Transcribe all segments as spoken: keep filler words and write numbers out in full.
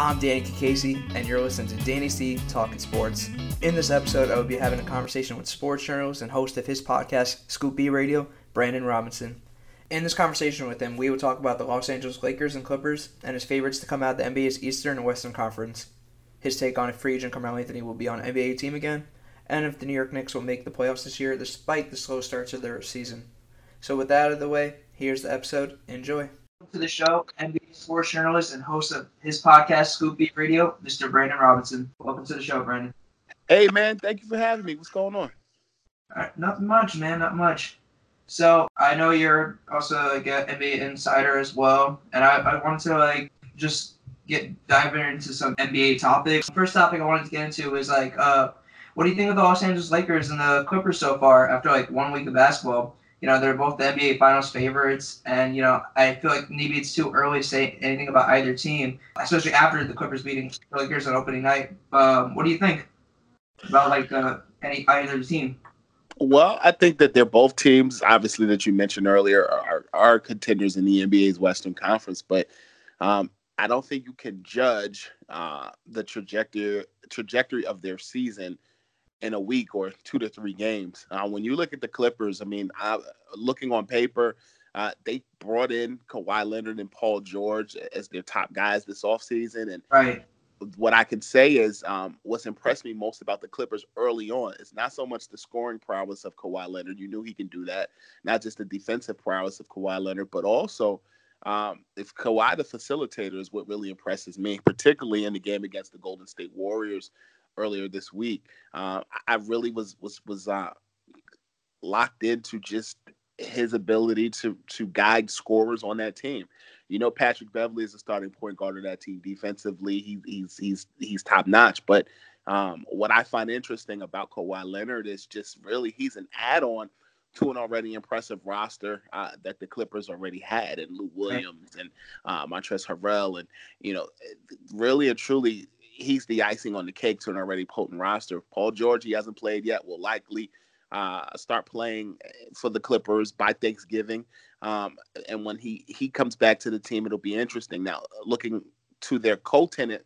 I'm Danny Kikasey, and you're listening to Danny C. Talking Sports. In this episode, I will be having a conversation with sports journalist and host of his podcast, Scoop B Radio, Brandon Robinson. In this conversation with him, we will talk about the Los Angeles Lakers and Clippers and his favorites to come out of the N B A's Eastern and Western Conference, his take on if free agent Carmelo Anthony will be on an N B A team again, and if the New York Knicks will make the playoffs this year despite the slow starts of their season. So with that out of the way, here's the episode. Enjoy. Welcome to the show, N B A sports journalist and host of his podcast, Scoop B Radio, Mister Brandon Robinson. Welcome to the show, Brandon. Hey, man. Thank you for having me. What's going on? All right, nothing much, man. Not much. So I know you're also like an N B A insider as well, and I, I wanted to like just get diving into some N B A topics. First topic I wanted to get into is like, uh, what do you think of the Los Angeles Lakers and the Clippers so far after like one week of basketball? You know, they're both the N B A Finals favorites, and, you know, I feel like maybe it's too early to say anything about either team, especially after the Clippers beating the Lakers on opening night. Um, what do you think about, like, uh, any either team? Well, I think that they're both teams, obviously, that you mentioned earlier, are, are contenders in the N B A's Western Conference, but um, I don't think you can judge uh, the trajectory trajectory of their season in a week or two to three games. Uh, when you look at the Clippers, I mean, I, looking on paper, uh, they brought in Kawhi Leonard and Paul George as their top guys this offseason. And right. What I can say is um, what's impressed me most about the Clippers early on is not so much the scoring prowess of Kawhi Leonard. You knew he can do that. Not just the defensive prowess of Kawhi Leonard, but also um, if Kawhi the facilitator is what really impresses me, particularly in the game against the Golden State Warriors earlier this week. Uh, I really was was was uh, locked into just his ability to to guide scorers on that team. You know, Patrick Beverly is a starting point guard of that team. Defensively, he, he's he's he's top notch. But um, what I find interesting about Kawhi Leonard is just really he's an add-on to an already impressive roster uh, that the Clippers already had, and Lou Williams and uh, Montrezl Harrell, and you know, really and truly. He's the icing on the cake to an already potent roster. Paul George, he hasn't played yet, will likely uh, start playing for the Clippers by Thanksgiving. Um, and when he, he comes back to the team, it'll be interesting. Now, looking to their co-tenant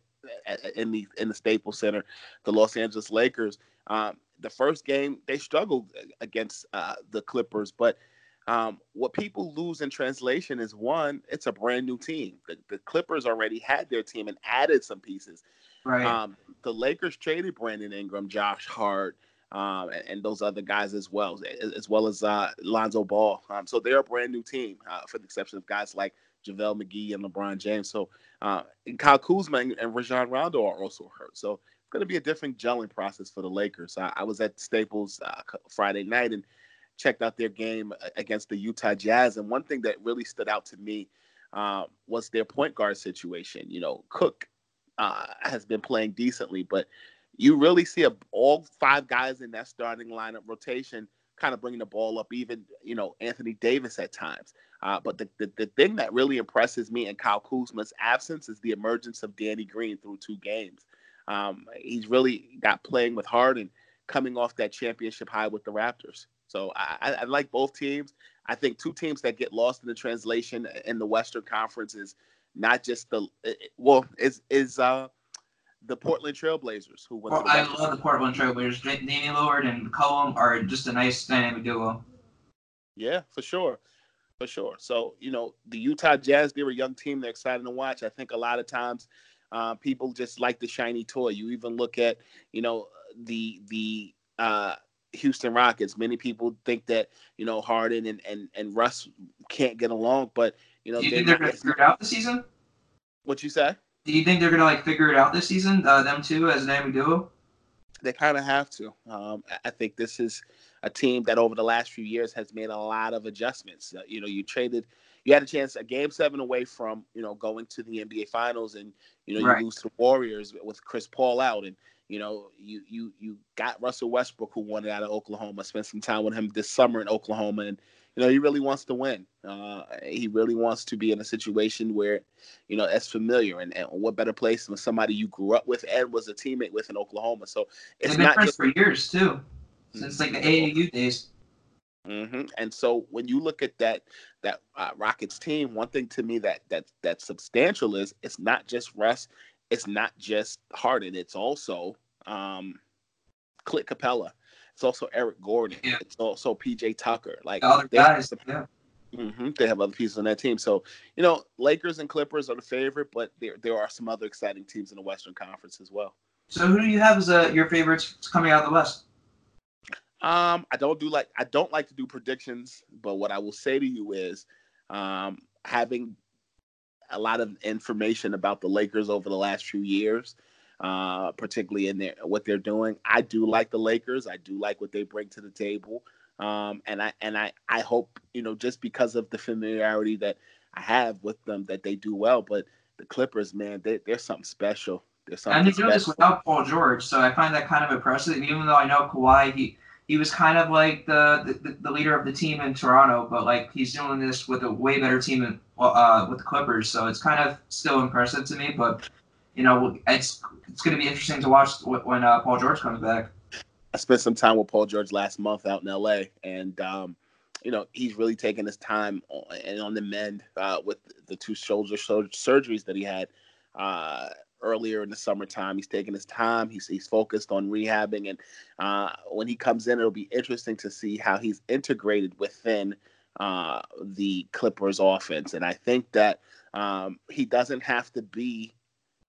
in the, in the Staples Center, the Los Angeles Lakers, um, the first game, they struggled against uh, the Clippers. But um, what people lose in translation is, one, it's a brand-new team. The, the Clippers already had their team and added some pieces. Right. Um, the Lakers traded Brandon Ingram, Josh Hart, um, and, and those other guys as well, as, as well as uh, Lonzo Ball. Um, so they're a brand new team, uh, for the exception of guys like JaVale McGee and LeBron James. So uh, and Kyle Kuzma and, and Rajon Rondo are also hurt. So it's going to be a different gelling process for the Lakers. I, I was at Staples uh, Friday night and checked out their game against the Utah Jazz. And one thing that really stood out to me uh, was their point guard situation. You know, Cook Uh, has been playing decently, but you really see a, all five guys in that starting lineup rotation kind of bringing the ball up, even, you know, Anthony Davis at times. Uh, but the, the, the thing that really impresses me in Kyle Kuzma's absence is the emergence of Danny Green through two games. Um, he's really got playing with Harden, coming off that championship high with the Raptors. So I, I like both teams. I think two teams that get lost in the translation in the Western Conference is not just the well is is uh the Portland Trailblazers who won. Well, I love the Portland Trailblazers. Danny Lillard and McCollum are just a nice dynamic duo. Yeah, for sure, for sure. So you know the Utah Jazz, they're a young team. They're exciting to watch. I think a lot of times uh, people just like the shiny toy. You even look at you know the the uh, Houston Rockets. Many people think that you know Harden and and and Russ can't get along, but you know, do you think they're going to figure it out this season? What you say? Do you think they're going to, like, figure it out this season, uh, them two, as an N B A duo? They kind of have to. Um, I think this is a team that over the last few years has made a lot of adjustments. Uh, you know, you traded – you had a chance a Game seven away from, you know, going to the N B A Finals and, you know, right. You lose to the Warriors with Chris Paul out. And, you know, you you you got Russell Westbrook, who wanted out of Oklahoma, spent some time with him this summer in Oklahoma, and – you know, he really wants to win. Uh, he really wants to be in a situation where, you know, that's familiar. And, and what better place than somebody you grew up with and was a teammate with in Oklahoma. So it's not just for years, too, since like the A A U days. Mm-hmm. And so when you look at that that uh, Rockets team, one thing to me that that that's substantial is it's not just Russ it's not just Harden. It's also um, Clint Capella. It's also Eric Gordon. Yeah. It's also P J Tucker. Like oh, they, guys. Have yeah. mm-hmm, they have other pieces on that team. So, you know, Lakers and Clippers are the favorite, but there there are some other exciting teams in the Western Conference as well. So who do you have as uh, your favorites coming out of the West? Um, I don't do like I don't like to do predictions, but what I will say to you is um, having a lot of information about the Lakers over the last few years, uh, particularly in their what they're doing. I do like the Lakers. I do like what they bring to the table, um, and I and I, I hope, you know, just because of the familiarity that I have with them, that they do well. But the Clippers, man, they, they're something special. They're something and they're doing special. This without Paul George, so I find that kind of impressive. And even though I know Kawhi, he he was kind of like the, the the leader of the team in Toronto, but like he's doing this with a way better team in, uh, with the Clippers, so it's kind of still impressive to me. But you know, it's it's going to be interesting to watch when uh, Paul George comes back. I spent some time with Paul George last month out in L A, and um, you know, he's really taking his time on, and on the mend uh, with the two shoulder surgeries that he had Uh, earlier in the summertime. He's taking his time. He's he's focused on rehabbing. And uh, when he comes in, it'll be interesting to see how he's integrated within uh, the Clippers offense. And I think that um, he doesn't have to be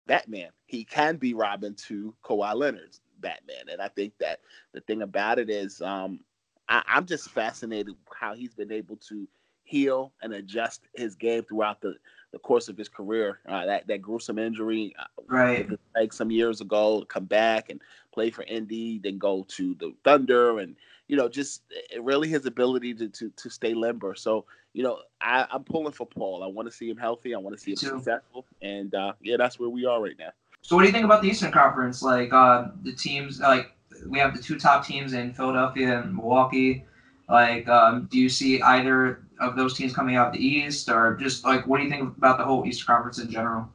Batman. He can be Robin to Kawhi Leonard's Batman. And I think that the thing about it is um, I, I'm just fascinated how he's been able to heal and adjust his game throughout the the course of his career, uh, that, that gruesome injury, uh, right, like some years ago, to come back and play for Indy, then go to the Thunder, and you know, just really his ability to to, to stay limber. So you know, I, I'm pulling for Paul. I want to see him healthy. I want to see him successful, and uh, yeah, that's where we are right now. So what do you think about the Eastern Conference? Like uh, the teams, like we have the two top teams in Philadelphia and Milwaukee. Like, um, do you see either of those teams coming out of the East, or just like, what do you think about the whole Eastern Conference in general?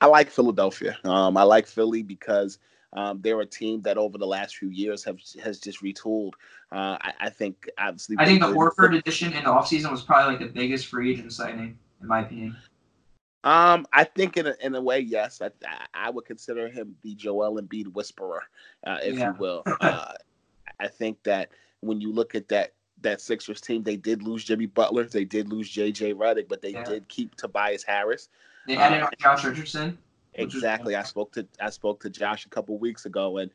I like Philadelphia. Um, I like Philly because um, they're a team that over the last few years have has just retooled. Uh, I, I think obviously. I think the Horford addition in the offseason was probably like the biggest free agent signing, in my opinion. Um, I think in a, in a way, yes. I I would consider him the Joel Embiid whisperer, uh, if yeah. you will. Uh, I think that when you look at that. That Sixers team, they did lose Jimmy Butler. They did lose J J Redick, but they yeah. did keep Tobias Harris. They added uh, on Josh Richardson. Exactly. I spoke to I spoke to Josh a couple of weeks ago, and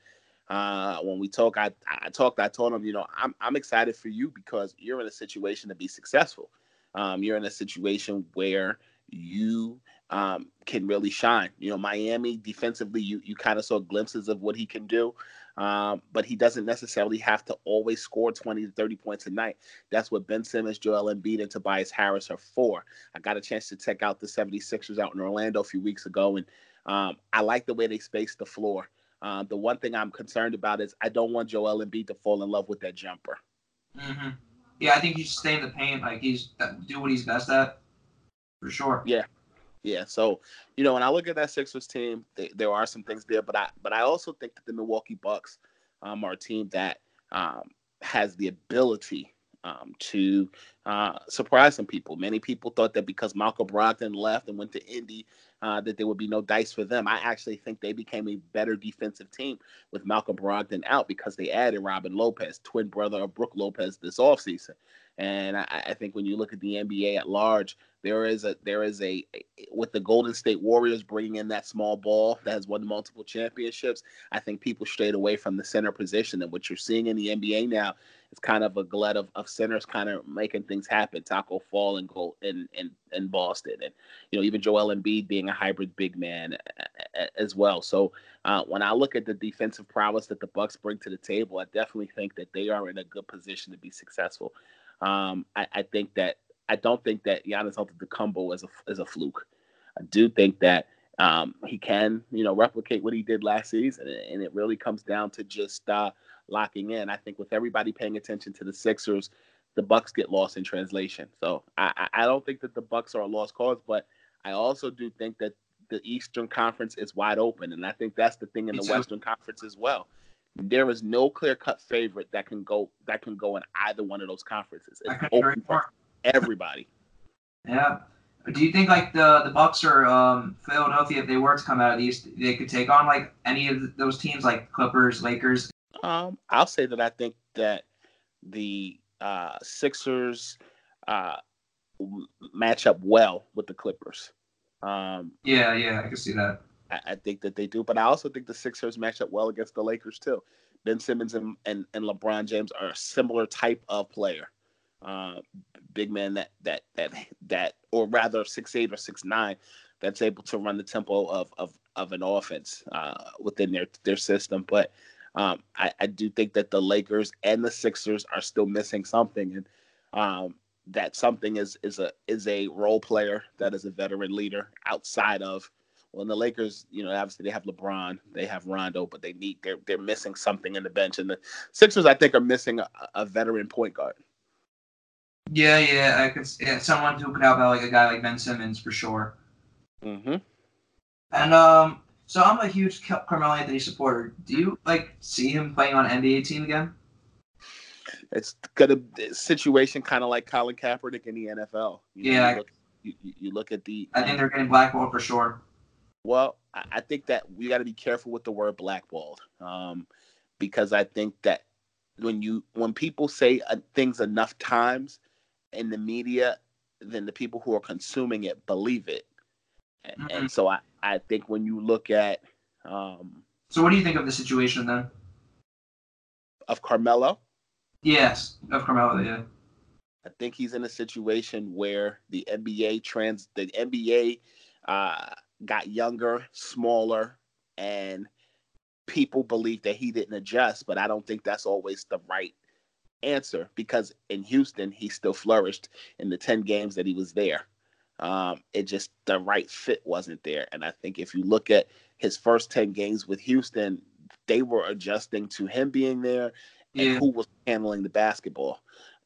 uh, when we talked, I, I talked. I told him, you know, I'm I'm excited for you because you're in a situation to be successful. Um, you're in a situation where you um, can really shine. You know, Miami defensively, you you kind of saw glimpses of what he can do. Um, but he doesn't necessarily have to always score twenty to thirty points a night. That's what Ben Simmons, Joel Embiid, and Tobias Harris are for. I got a chance to check out the seventy-sixers out in Orlando a few weeks ago, and um, I like the way they spaced the floor. Um, the one thing I'm concerned about is I don't want Joel Embiid to fall in love with that jumper. Mm-hmm. Yeah, I think he should stay in the paint. Like, he's do what he's best at, for sure. Yeah. Yeah, so, you know, when I look at that Sixers team, they, there are some things there, but I but I also think that the Milwaukee Bucks um, are a team that um, has the ability um, to uh, surprise some people. Many people thought that because Malcolm Brogdon left and went to Indy uh, that there would be no dice for them. I actually think they became a better defensive team with Malcolm Brogdon out because they added Robin Lopez, twin brother of Brook Lopez, this offseason. And I, I think when you look at the N B A at large, there is a there is a with the Golden State Warriors bringing in that small ball that has won multiple championships. I think people strayed away from the center position, and what you're seeing in the N B A now is kind of a glut of, of centers kind of making things happen. Taco Fall and goal in, in in Boston, and you know, even Joel Embiid being a hybrid big man as well. So uh, when I look at the defensive prowess that the Bucks bring to the table, I definitely think that they are in a good position to be successful. Um, I, I think that. I don't think that Giannis Antetokounmpo is a is a fluke. I do think that um, he can, you know, replicate what he did last season, and it really comes down to just uh, locking in. I think with everybody paying attention to the Sixers, the Bucks get lost in translation. So I, I don't think that the Bucks are a lost cause, but I also do think that the Eastern Conference is wide open, and I think that's the thing in the Western Conference as well. There is no clear-cut favorite that can go that can go in either one of those conferences. It's open for everybody. Yeah. Do you think like the the Bucks or um, Philadelphia, if they were to come out of the East, they could take on like any of those teams like Clippers, Lakers? Um, I'll say that I think that the uh, Sixers uh, match up well with the Clippers. Um, yeah, yeah, I can see that. I, I think that they do, but I also think the Sixers match up well against the Lakers too. Ben Simmons and, and, and LeBron James are a similar type of player. Uh, big man that that that that, or rather six eight or six nine, that's able to run the tempo of of, of an offense uh, within their their system. But um, I, I do think that the Lakers and the Sixers are still missing something, and um, that something is is a is a role player that is a veteran leader outside of. Well, in the Lakers, you know, obviously they have LeBron, they have Rondo, but they need they're they're missing something in the bench, and the Sixers I think are missing a, a veteran point guard. Yeah, yeah, I could yeah, someone who could help out like a guy like Ben Simmons for sure. Mhm. And um, so I'm a huge Carmelo Anthony supporter. Do you like see him playing on an N B A team again? It's got a situation kind of like Colin Kaepernick in the N F L. You yeah. Know, you, look, you, you look at the. I think they're getting blackballed for sure. Well, I think that we got to be careful with the word blackballed, um, because I think that when you when people say uh, things enough times in the media, then the people who are consuming it believe it. And, mm-hmm. and so I, I think when you look at... Um, so what do you think of the situation then? Of Carmelo? Yes, of Carmelo, yeah. I think he's in a situation where the N B A trans... The N B A... Uh, got younger, smaller, and people believe that he didn't adjust, but I don't think that's always the right answer because in Houston, he still flourished in the ten games that he was there. Um, it just, the right fit wasn't there. And I think if you look at his first ten games with Houston, they were adjusting to him being there and yeah. who was handling the basketball.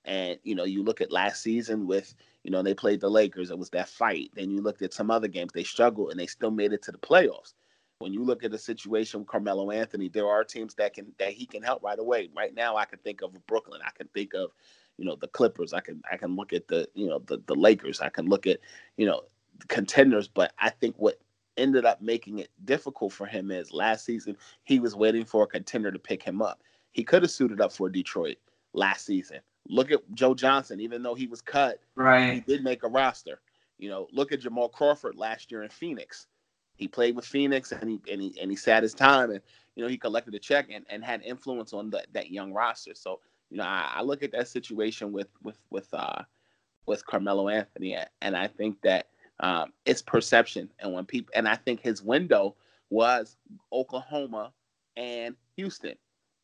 And, you know, you look at last season with, you know, they played the Lakers. It was that fight. Then you looked at some other games. They struggled, and they still made it to the playoffs. When you look at the situation with Carmelo Anthony, there are teams that can that he can help right away. Right now, I can think of Brooklyn. I can think of, you know, the Clippers. I can I can look at the, you know, the, the Lakers. I can look at, you know, contenders. But I think what ended up making it difficult for him is last season he was waiting for a contender to pick him up. He could have suited up for Detroit last season. Look at Joe Johnson, even though he was cut, right. He did make a roster. You know, look at Jamal Crawford last year in Phoenix. He played with Phoenix, and he and he, and he sat his time, and you know he collected a check and, and had influence on the, that young roster. So you know, I, I look at that situation with with with uh, with Carmelo Anthony, and I think that um, it's perception, and when people, and I think his window was Oklahoma and Houston,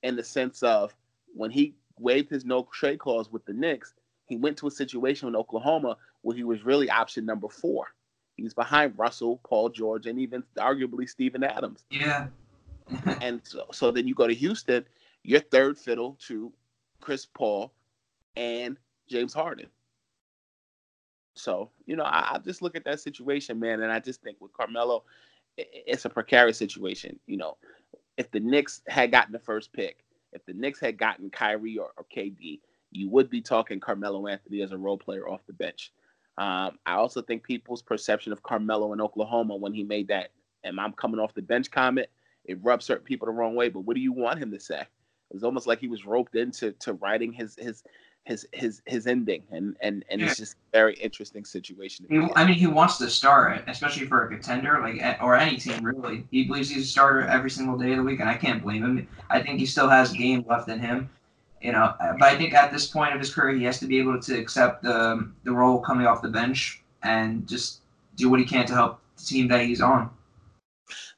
in the sense of when he waived his no-trade clause with the Knicks, he went to a situation in Oklahoma where he was really option number four. He was behind Russell, Paul George, and even arguably Steven Adams. Yeah. and so, so then you go to Houston, you're third fiddle to Chris Paul and James Harden. So, you know, I, I just look at that situation, man, and I just think with Carmelo, it, it's a precarious situation. You know, if the Knicks had gotten the first pick, if the Knicks had gotten Kyrie or, or K D, you would be talking Carmelo Anthony as a role player off the bench. Um, I also think people's perception of Carmelo in Oklahoma when he made that "and I'm coming off the bench" comment, it rubbed certain people the wrong way. But what do you want him to say? It was almost like he was roped into to writing his his his his his ending, and and, and yeah. It's just a very interesting situation. He, I mean, he wants to start, especially for a contender, like or any team really. He believes he's a starter every single day of the week, and I can't blame him. I think he still has game left in him, you know. But I think at this point of his career, he has to be able to accept the the role coming off the bench and just do what he can to help the team that he's on.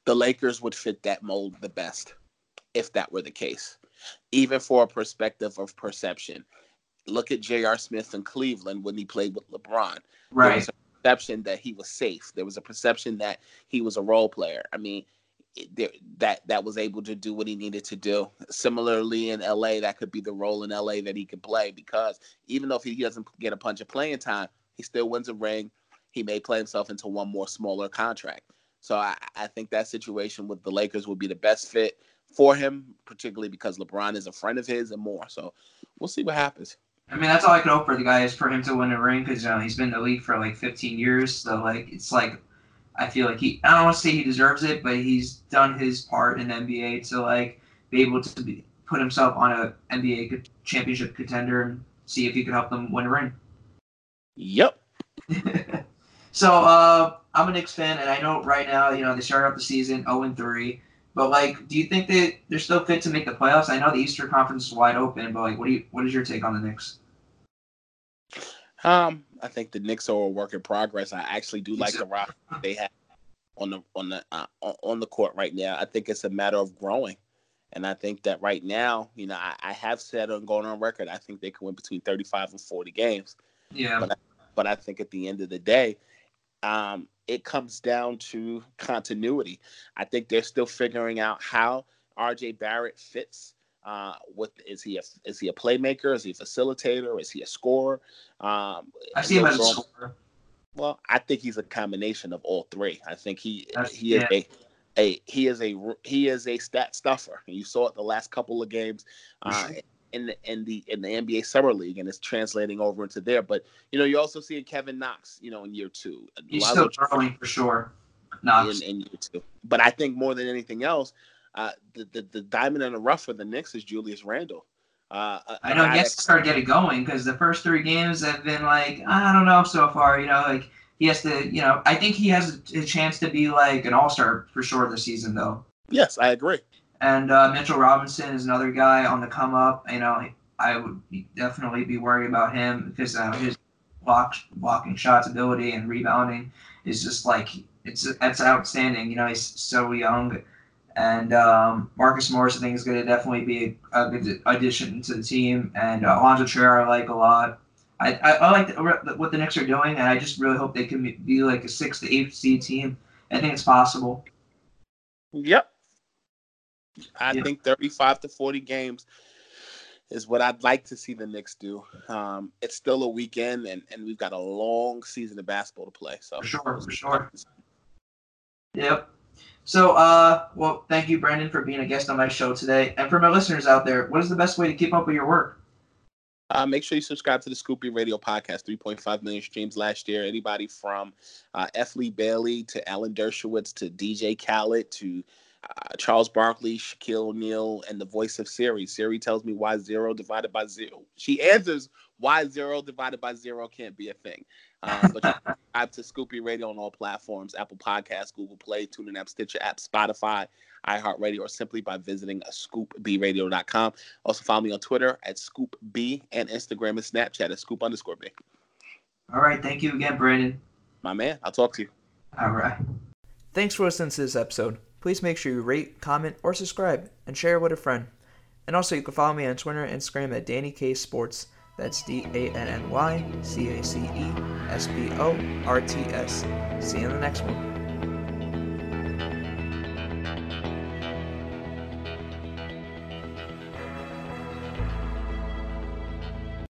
The Lakers would fit that mold the best if that were the case, even for a perspective of perception. Look at J R. Smith in Cleveland when he played with LeBron. Right. There was a perception that he was safe. There was a perception that he was a role player. I mean, there, that that was able to do what he needed to do. Similarly, in L A, that could be the role in L A that he could play because even though if he doesn't get a bunch of playing time, he still wins a ring. He may play himself into one more smaller contract. So I, I think that situation with the Lakers would be the best fit for him, particularly because LeBron is a friend of his and more. So we'll see what happens. I mean, that's all I could hope for the guy is for him to win a ring, because you know, he's been in the league for like fifteen years. So like, it's like, I feel like he, I don't want to say he deserves it, but he's done his part in the N B A to like be able to be, put himself on a N B A championship contender and see if he could help them win a ring. Yep. So uh, I'm a Knicks fan, and I know right now, you know, they started off the season zero and three. But like, do you think that they're still fit to make the playoffs? I know the Eastern Conference is wide open, but like, what do you, what is your take on the Knicks? Um, I think the Knicks are a work in progress. I actually do like the roster they have on the on the uh, on the court right now. I think it's a matter of growing, and I think that right now, you know, I, I have said on going on record, I think they can win between thirty-five and forty games. Yeah. But I, but I think at the end of the day, um, it comes down to continuity. I think they're still figuring out how R J Barrett fits. Uh, what is he? A, is he a playmaker? Is he a facilitator? Is he a scorer? Um, I see him as a scorer. Well, I think he's a combination of all three. I think he That's, he yeah. is a, a he is a he is a stat stuffer. You saw it the last couple of games. Uh, In the in the in the N B A Summer League, and it's translating over into there. But you know, you also see Kevin Knox, you know, in year two. He's still growing for sure. Knox in, in year two. But I think more than anything else, uh, the, the the diamond in the rough for the Knicks is Julius Randle. Uh, I know. Yes, ex- start getting going because the first three games have been like I don't know so far. You know, like he has to. You know, I think he has a, a chance to be like an all-star for sure this season, though. Yes, I agree. And uh, Mitchell Robinson is another guy on the come up. You know, I would definitely be worried about him because uh, his block, blocking shots ability and rebounding is just like it's it's outstanding. You know, he's so young. And um, Marcus Morris, I think, is going to definitely be a, a good addition to the team. And uh, Alonzo Trier, I like a lot. I I, I like the, what the Knicks are doing, and I just really hope they can be, be like a six to eight seed team. I think it's possible. Yep. I yeah. think thirty-five to forty games is what I'd like to see the Knicks do. Um, it's still a weekend, and, and we've got a long season of basketball to play. So for sure, for sure. Yep. So, uh, well, thank you, Brandon, for being a guest on my show today. And for my listeners out there, what is the best way to keep up with your work? Uh, make sure you subscribe to the Scoop B Radio podcast. three point five million streams last year. Anybody from uh, F. Lee Bailey to Alan Dershowitz to D J Khaled to – Uh, Charles Barkley, Shaquille O'Neal, and the voice of Siri. Siri tells me why zero divided by zero. She answers why zero divided by zero can't be a thing. Uh, but you can subscribe to Scoopy Radio on all platforms, Apple Podcasts, Google Play, TuneIn App, Stitcher App, Spotify, iHeartRadio, or simply by visiting scoop b radio dot com. Also follow me on Twitter at ScoopB and Instagram and Snapchat at Scoop underscore B. All right. Thank you again, Brandon. My man. I'll talk to you. All right. Thanks for listening to this episode. Please make sure you rate, comment, or subscribe, and share with a friend. And also, you can follow me on Twitter and Instagram at Danny K Sports. That's D A N N Y C A C E S B O R T S. See you in the next one.